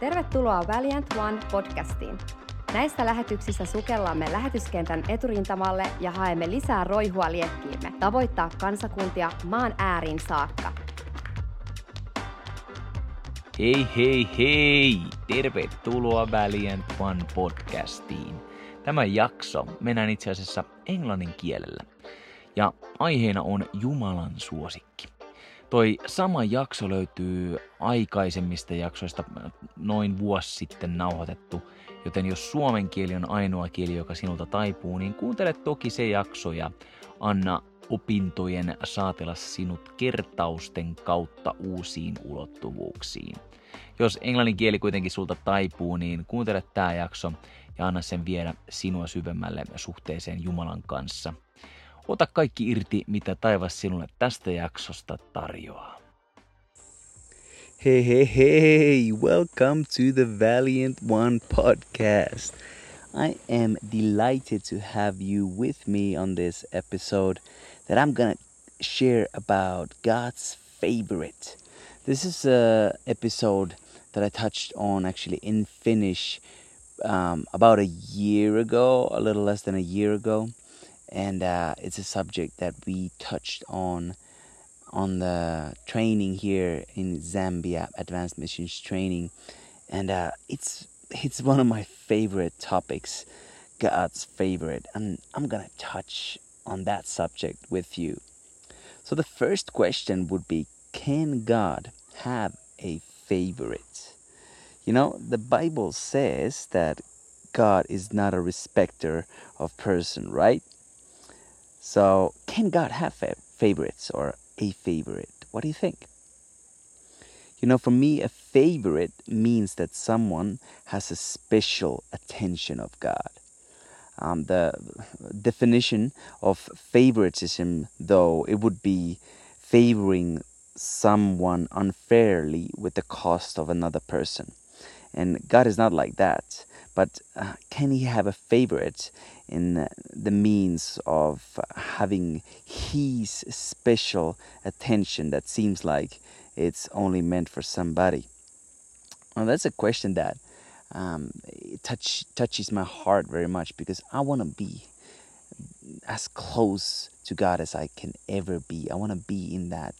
Tervetuloa Valiant One podcastiin. Näissä lähetyksissä sukellamme lähetyskentän eturintamalle ja haemme lisää roihua liekkiimme tavoittaa kansakuntia maan ääriin saakka. Hei hei hei! Tervetuloa Valiant One podcastiin. Tämä jakso mennään itse asiassa englannin kielellä ja aiheena on Jumalan suosikki. Toi sama jakso löytyy aikaisemmista jaksoista noin vuosi sitten nauhoitettu, joten jos suomen kieli on ainoa kieli, joka sinulta taipuu, niin kuuntele toki se jakso ja anna opintojen saatella sinut kertausten kautta uusiin ulottuvuuksiin. Jos englannin kieli kuitenkin sulta taipuu, niin kuuntele tämä jakso ja anna sen viedä sinua syvemmälle suhteeseen Jumalan kanssa. Ota kaikki irti, mitä taivas sinulle tästä jaksosta tarjoaa. Hei hei hei! Welcome to the Valiant One podcast. I am delighted to have you with me on this episode that I'm gonna share about God's favorite. This is an episode that I touched on actually in Finnish about a year ago, a little less than a year ago. And it's a subject that we touched on the training here in Zambia, Advanced Missions Training. And it's one of my favorite topics, God's favorite. And I'm going to touch on that subject with you. So the first question would be, can God have a favorite? You know, the Bible says that God is not a respecter of person, right? So, can God have favorites or a favorite? What do you think? You know, for me, a favorite means that someone has a special attention of God. The definition of favoritism, though, it would be favoring someone unfairly with the cost of another person. And God is not like that. But can he have a favorite in the means of having his special attention that seems like it's only meant for somebody? Well, that's a question that touches my heart very much, because I want to be as close to God as I can ever be. I want to be in that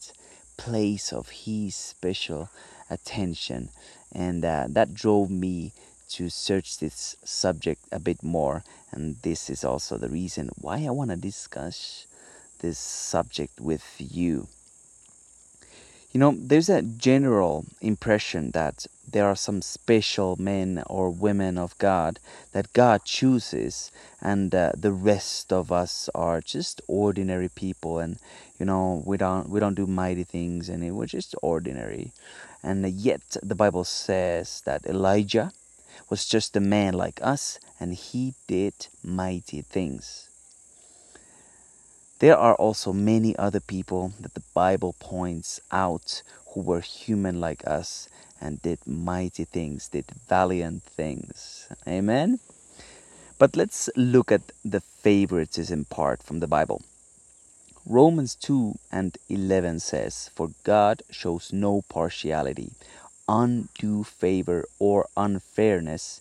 place of his special attention. And that drove me to search this subject a bit more, and this is also the reason why I want to discuss this subject with you. You know, there's a general impression that there are some special men or women of God that God chooses, and the rest of us are just ordinary people, and you know, we don't do mighty things, and we're just ordinary. And yet the Bible says that Elijah was just a man like us, and he did mighty things. There are also many other people that the Bible points out who were human like us and did mighty things, did valiant things. Amen? But let's look at the favoritism part from the Bible. Romans 2:11 says, "For God shows no partiality, undue favor or unfairness.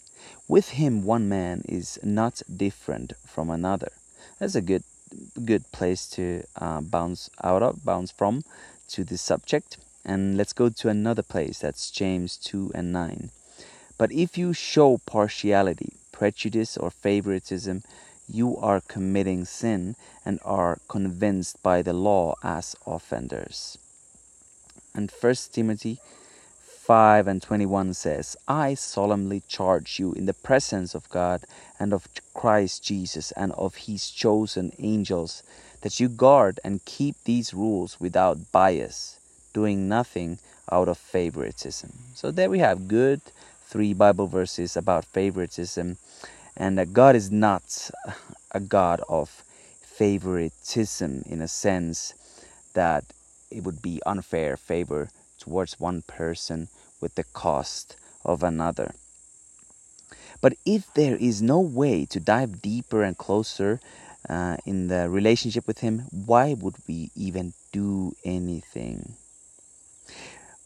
With him one man is not different from another." That's a good place to bounce from to this subject. And let's go to another place, that's James 2:9. "But if you show partiality, prejudice or favoritism, you are committing sin and are convinced by the law as offenders." And 1 Timothy 5:21 says, "I solemnly charge you in the presence of God and of Christ Jesus and of his chosen angels, that you guard and keep these rules without bias, doing nothing out of favoritism." So there we have good 3 Bible verses about favoritism, and that God is not a God of favoritism in a sense that it would be unfair favor towards one person with the cost of another. But if there is no way to dive deeper and closer in the relationship with him, why would we even do anything?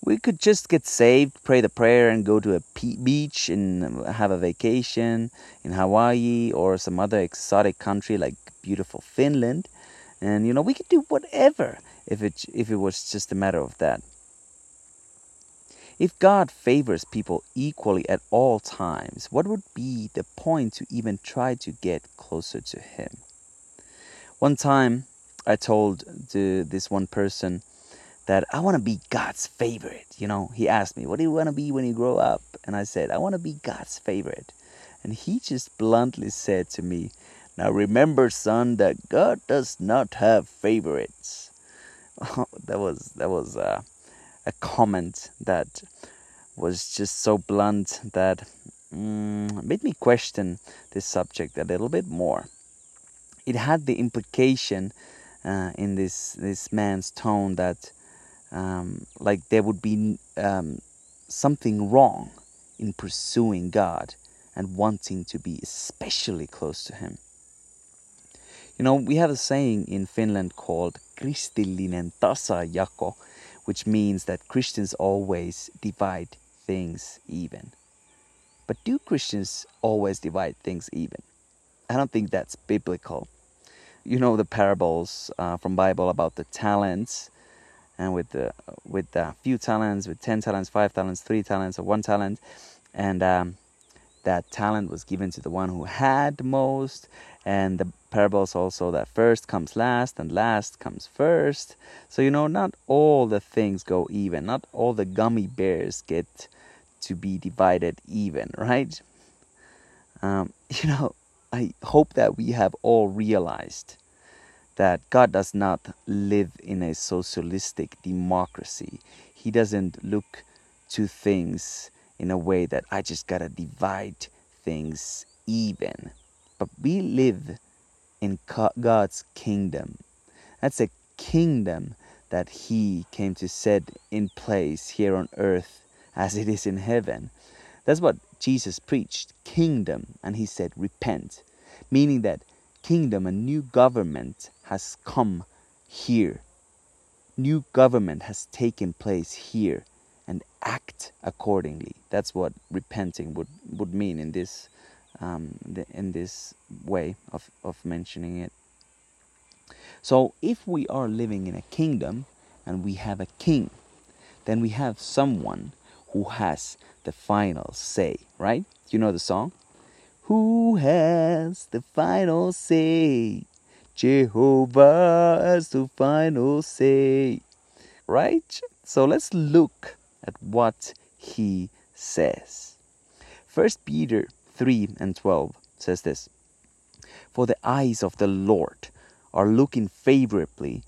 We could just get saved, pray the prayer, and go to a beach and have a vacation in Hawaii or some other exotic country like beautiful Finland. And, you know, we could do whatever if it was just a matter of that. If God favors people equally at all times, what would be the point to even try to get closer to Him? One time I told this one person that I want to be God's favorite. You know, he asked me, what do you want to be when you grow up? And I said, I want to be God's favorite. And he just bluntly said to me, now remember, son, that God does not have favorites. Oh, that was a comment that was just so blunt that made me question this subject a little bit more. It had the implication in this man's tone that like there would be something wrong in pursuing God and wanting to be especially close to Him. You know, we have a saying in Finland called Kristillinen tasa, which means that Christians always divide things even. But do Christians always divide things even? I don't think that's biblical. You know the parables from Bible about the talents. And with the few talents, with 10 talents, 5 talents, 3 talents, or 1 talent. And that talent was given to the one who had most. And the parables also that first comes last and last comes first. So, you know, not all the things go even. Not all the gummy bears get to be divided even, right? You know, I hope that we have all realized that God does not live in a socialistic democracy. He doesn't look to things in a way that I just gotta divide things even. But we live in God's kingdom. That's a kingdom that He came to set in place here on earth as it is in heaven. That's what Jesus preached, kingdom, and He said, repent. Meaning that kingdom, a new government has come here. New government has taken place here, and act accordingly. That's what repenting would mean in this way of mentioning it. So if we are living in a kingdom and we have a king, then we have someone who has the final say, right? You know the song? Who has the final say? Jehovah has the final say. Right? So let's look at what He says. 1 Peter 3:12 says this. For the eyes of the Lord are looking favorably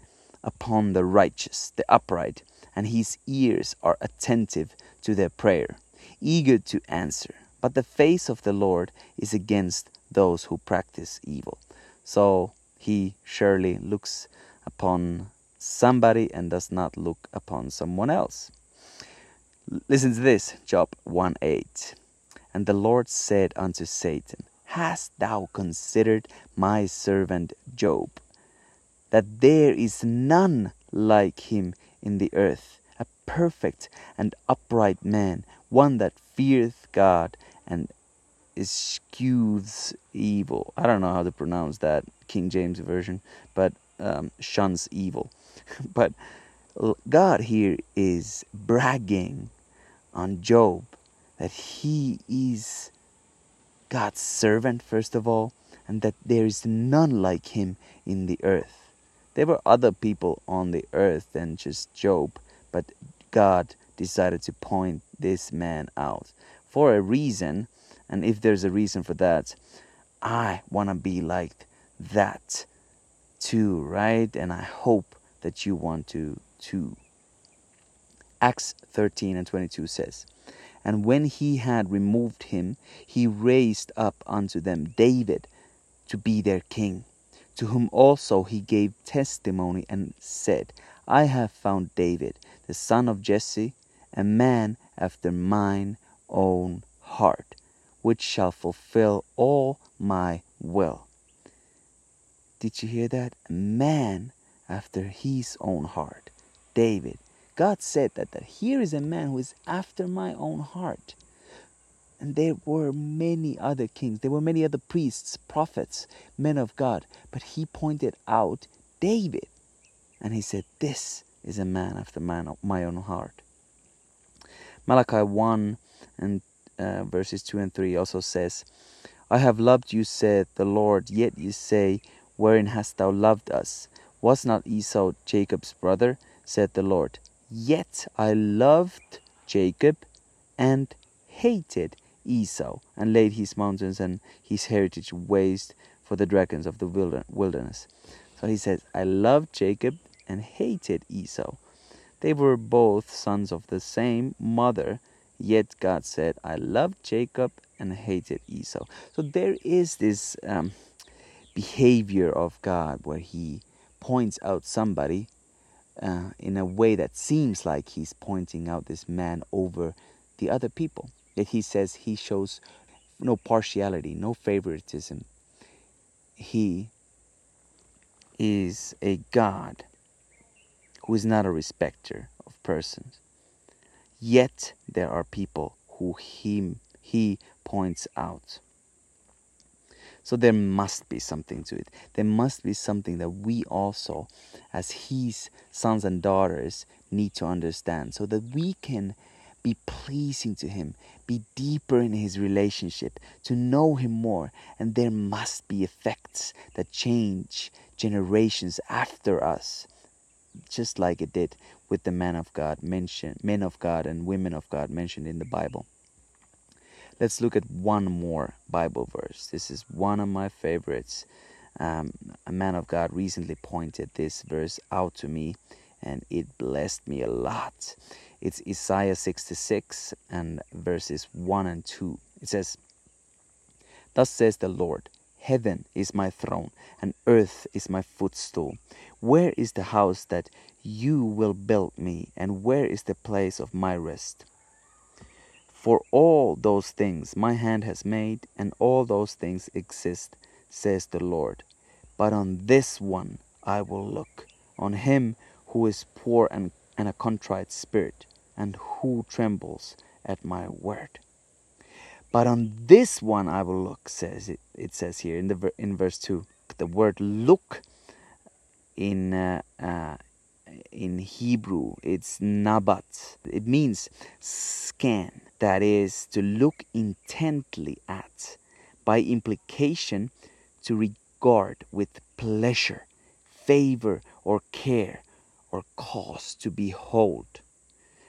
upon the righteous, the upright, and His ears are attentive to their prayer, eager to answer. But the face of the Lord is against those who practice evil. So He surely looks upon somebody and does not look upon someone else. Listen to this, Job 1:8. And the Lord said unto Satan, hast thou considered my servant Job, that there is none like him in the earth, a perfect and upright man, one that feareth God and eschews evil. I don't know how to pronounce that, King James Version, but shuns evil. But God here is bragging on Job that he is God's servant, first of all, and that there is none like him in the earth. There were other people on the earth than just Job, but God decided to point this man out for a reason. And if there's a reason for that, I want to be like that too, right? And I hope that you want to too. Acts 13:22 says, and when He had removed him, He raised up unto them David to be their king, to whom also He gave testimony and said, I have found David, the son of Jesse, a man after mine own heart, which shall fulfill all my will. Did you hear that? A man after His own heart, David. God said that here is a man who is after my own heart. And there were many other kings, there were many other priests, prophets, men of God. But he pointed out David. And he said, this is a man after my own heart. Malachi 1 and verses 2 and 3 also says, I have loved you, said the Lord, yet you say, wherein hast thou loved us? Was not Esau Jacob's brother, said the Lord. Yet I loved Jacob and hated Esau, and laid his mountains and his heritage waste for the dragons of the wilderness. So he says, I loved Jacob and hated Esau. They were both sons of the same mother, yet God said, I loved Jacob and hated Esau. So there is this behavior of God where he points out somebody in a way that seems like he's pointing out this man over the other people. Yet he says he shows no partiality, no favoritism. He is a God who is not a respecter of persons. Yet there are people who he points out. So there must be something to it. There must be something that we also, as his sons and daughters, need to understand, so that we can be pleasing to him, be deeper in his relationship, to know him more. And there must be effects that change generations after us, just like it did with the men of God and women of God mentioned in the Bible. Let's look at one more Bible verse. This is one of my favorites. A man of God recently pointed this verse out to me, and it blessed me a lot. It's Isaiah 66 and verses 1 and 2. It says, Thus says the Lord, Heaven is my throne, and earth is my footstool. Where is the house that you will build me, and where is the place of my rest? For all those things my hand has made, and all those things exist, says the Lord. But on this one I will look, on him who is poor and a contrite spirit, and who trembles at my word. But on this one I will look, says it. It says here in verse 2. The word "look" in Hebrew, it's nabat. It means scan. That is, to look intently at, by implication, to regard with pleasure, favor or care, or cause to behold,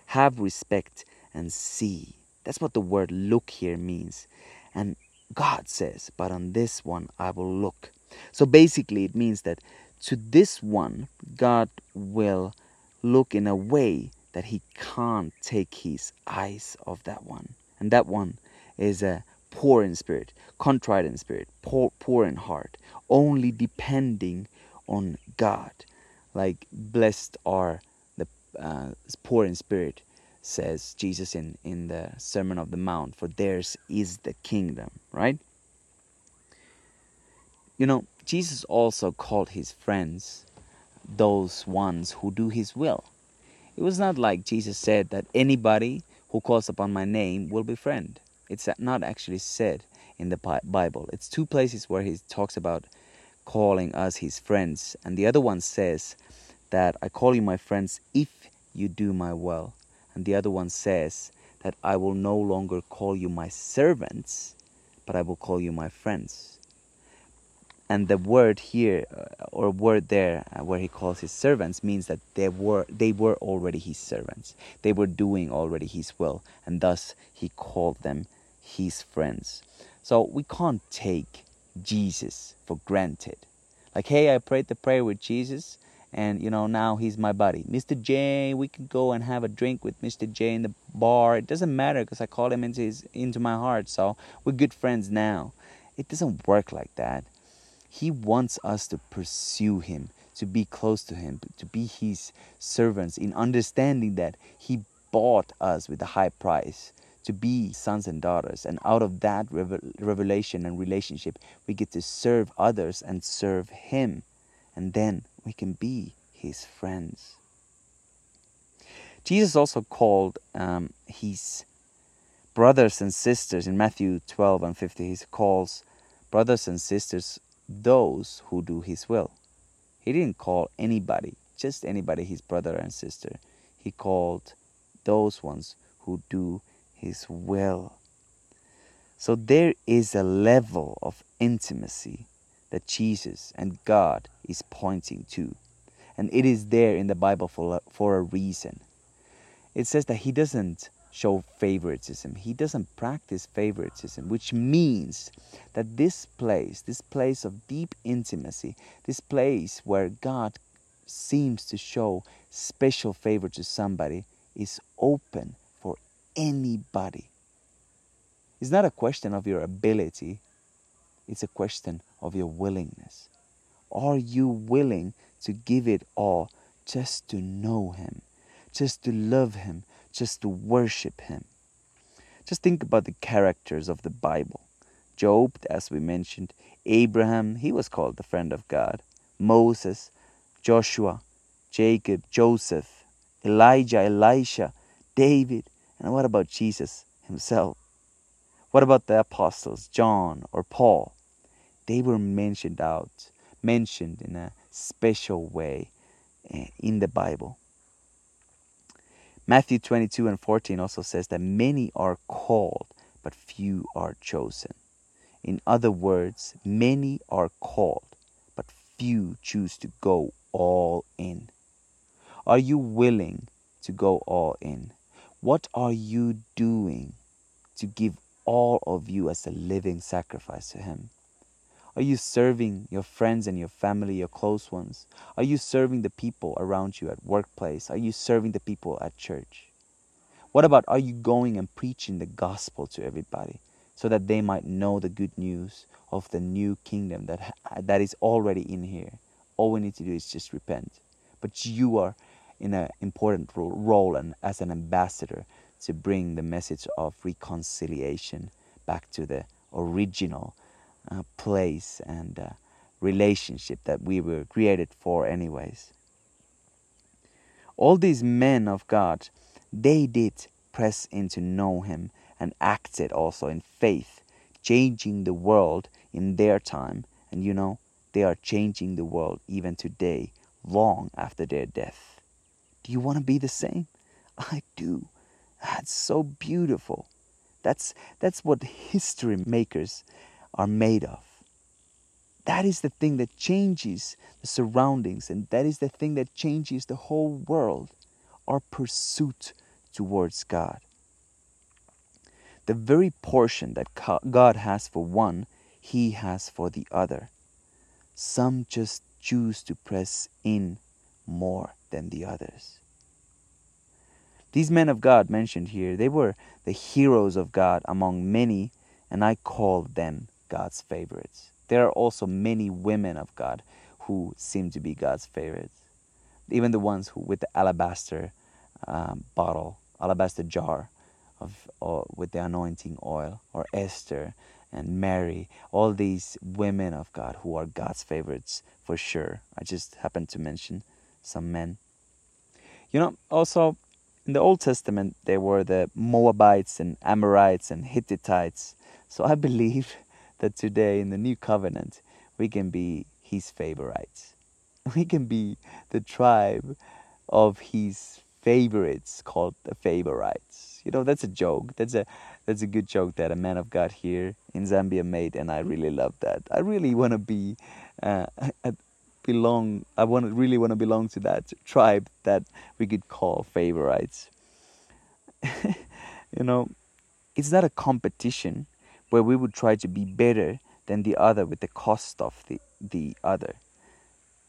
have respect and see. That's what the word "look" here means. And God says, but on this one I will look. So basically it means that to this one, God will look in a way that he can't take his eyes off that one. And that one is a poor in spirit, contrite in spirit, poor in heart, only depending on God. Like, blessed are the poor in spirit, says Jesus in the Sermon on the Mount, for theirs is the kingdom, right? You know, Jesus also called his friends those ones who do his will. It was not like Jesus said that anybody who calls upon my name will be friend. It's not actually said in the Bible. It's two places where he talks about calling us his friends. And the other one says that I call you my friends if you do my will. And the other one says that I will no longer call you my servants, but I will call you my friends. And the word here, or word there, where he calls his servants, means that they were already his servants. They were doing already his will, and thus he called them his friends. So we can't take Jesus for granted. Like, hey, I prayed the prayer with Jesus, and you know, now he's my buddy. Mr. J, we could go and have a drink with Mr. J in the bar. It doesn't matter because I called him into my heart, so we're good friends now. It doesn't work like that. He wants us to pursue him, to be close to him, to be his servants, in understanding that he bought us with a high price, to be sons and daughters. And out of that revelation and relationship, we get to serve others and serve him. And then we can be his friends. Jesus also called his brothers and sisters in Matthew 12 and 50. He calls brothers and sisters those who do his will. He didn't call anybody, just anybody, his brother and sister. He called those ones who do his will. So there is a level of intimacy that Jesus and God is pointing to. And it is there in the Bible for a reason. It says that he doesn't show favoritism. He doesn't practice favoritism, which means that this place of deep intimacy, this place where God seems to show special favor to somebody, is open for anybody. It's not a question of your ability. It's a question of your willingness. Are you willing to give it all just to know him, just to love him, just to worship him? Just think about the characters of the Bible. Job, as we mentioned, Abraham, he was called the friend of God. Moses, Joshua, Jacob, Joseph, Elijah, Elisha, David. And what about Jesus himself? What about the apostles, John or Paul? They were mentioned in a special way in the Bible. Matthew 22 and 14 also says that many are called, but few are chosen. In other words, many are called, but few choose to go all in. Are you willing to go all in? What are you doing to give all of you as a living sacrifice to him? Are you serving your friends and your family, your close ones? Are you serving the people around you at workplace? Are you serving the people at church? What about, are you going and preaching the gospel to everybody so that they might know the good news of the new kingdom that is already in here? All we need to do is just repent. But you are in an important role and as an ambassador to bring the message of reconciliation back to the original place and relationship that we were created for anyways. All these men of God, they did press in to know him and acted also in faith, changing the world in their time. And you know, they are changing the world even today, long after their death. Do you want to be the same? I do. That's so beautiful. That's what history makers are made of. That is the thing that changes the surroundings, and that is the thing that changes the whole world, our pursuit towards God. The very portion that God has for one, he has for the other. Some just choose to press in more than the others. These men of God mentioned here, they were the heroes of God among many, and I call them God's favorites. There are also many women of God who seem to be God's favorites. Even the ones who with the alabaster jar with the anointing oil, or Esther and Mary, all these women of God who are God's favorites for sure. I just happened to mention some men. You know, also in the Old Testament, there were the Moabites and Amorites and Hittites. So I believe that today in the New Covenant, we can be his favorites. We can be the tribe of his favorites called the favorites. You know, that's a joke. That's a good joke that a man of God here in Zambia made, and I really love that. I really want to be belong to that tribe that we could call favorites. You know, it's not a competition where we would try to be better than the other with the cost of the other.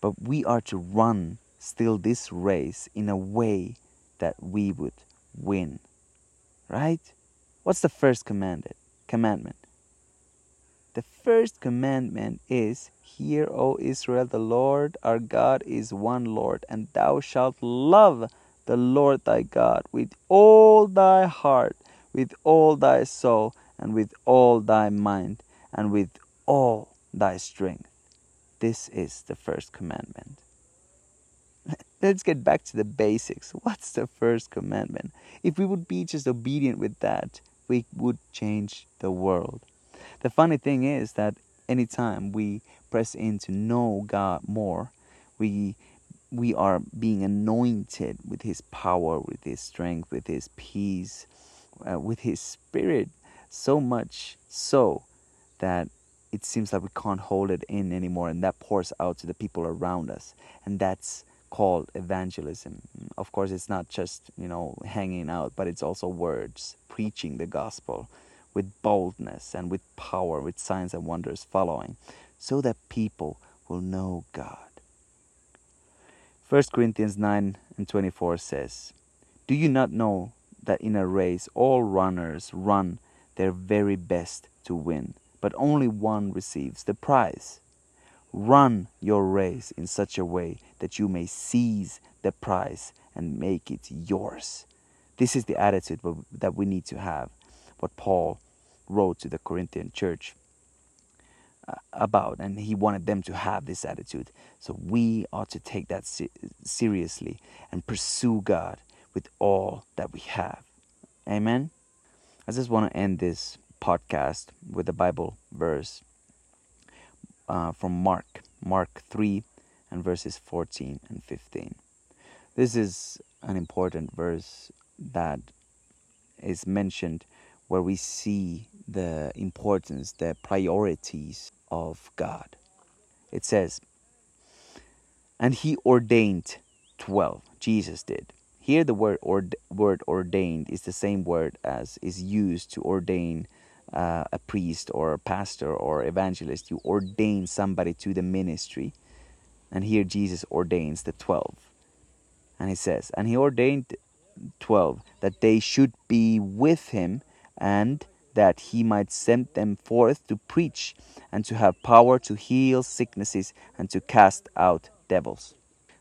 But we are to run still this race in a way that we would win. Right? What's the first commandment? The first commandment is, Hear, O Israel, the Lord our God is one Lord, and thou shalt love the Lord thy God with all thy heart, with all thy soul, and with all thy mind, and with all thy strength. This is the first commandment. let's get back to the basics. What's the first commandment? If we would be just obedient with that, we would change the world. The funny thing is that anytime we press in to know God more, we are being anointed with His power, with His strength, with His peace, with His Spirit, so much so that it seems like we can't hold it in anymore, and that pours out to the people around us. And that's called evangelism. Of course, it's not just, hanging out, but it's also words, preaching the gospel with boldness and with power, with signs and wonders following, so that people will know God. 1 Corinthians 9:24 says, "Do you not know that in a race all runners run their very best to win, but only one receives the prize? Run your race in such a way that you may seize the prize and make it yours." This is the attitude that we need to have, what Paul wrote to the Corinthian church about, and he wanted them to have this attitude. So we ought to take that seriously and pursue God with all that we have. Amen. I just want to end this podcast with a Bible verse from Mark 3 and verses 14 and 15. This is an important verse that is mentioned where we see the importance, the priorities of God. It says, "And He ordained 12. Jesus did. Here the word ordained is the same word as is used to ordain a priest or a pastor or evangelist. You ordain somebody to the ministry. And here Jesus ordains the 12. And He says, "And He ordained 12 that they should be with Him, and that He might send them forth to preach and to have power to heal sicknesses and to cast out devils."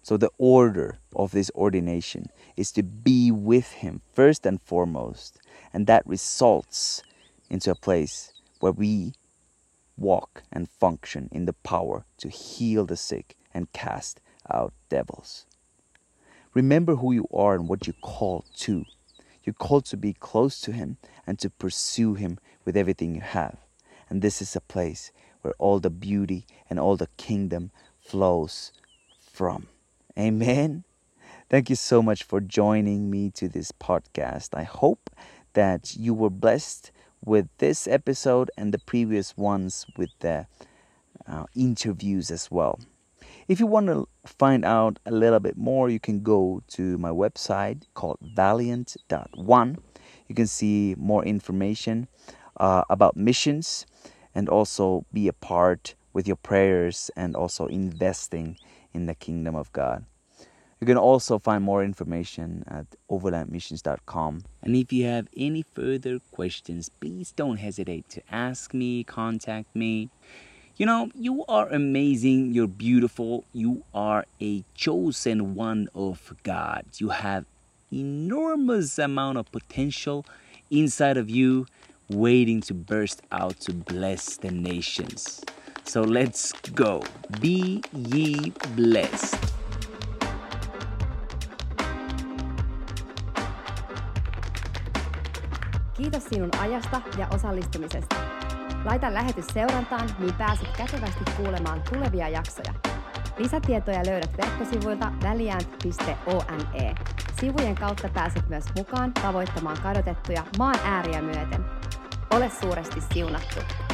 So the order of this ordination is to be with Him first and foremost. And that results into a place where we walk and function in the power to heal the sick and cast out devils. Remember who you are and what you're called to. You're called to be close to Him and to pursue Him with everything you have. And this is a place where all the beauty and all the kingdom flows from. Amen. Thank you so much for joining me to this podcast. I hope that you were blessed with this episode and the previous ones with the interviews as well. If you want to find out a little bit more, you can go to my website called Valiant.one. You can see more information about missions and also be a part with your prayers and also investing in the kingdom of God. You can also find more information at overlandmissions.com. And if you have any further questions, please don't hesitate to ask me, contact me. You are amazing, you're beautiful, you are a chosen one of God. You have enormous amount of potential inside of you, waiting to burst out to bless the nations. So let's go. Be ye blessed. Kiitos sinun ajasta ja osallistumisesta. Laita lähetys seurantaan, niin pääset kätevästi kuulemaan tulevia jaksoja. Lisätietoja löydät verkkosivuilta valiant.one. Sivujen kautta pääset myös mukaan tavoittamaan kadotettuja maan ääriä myöten. Ole suuresti siunattu!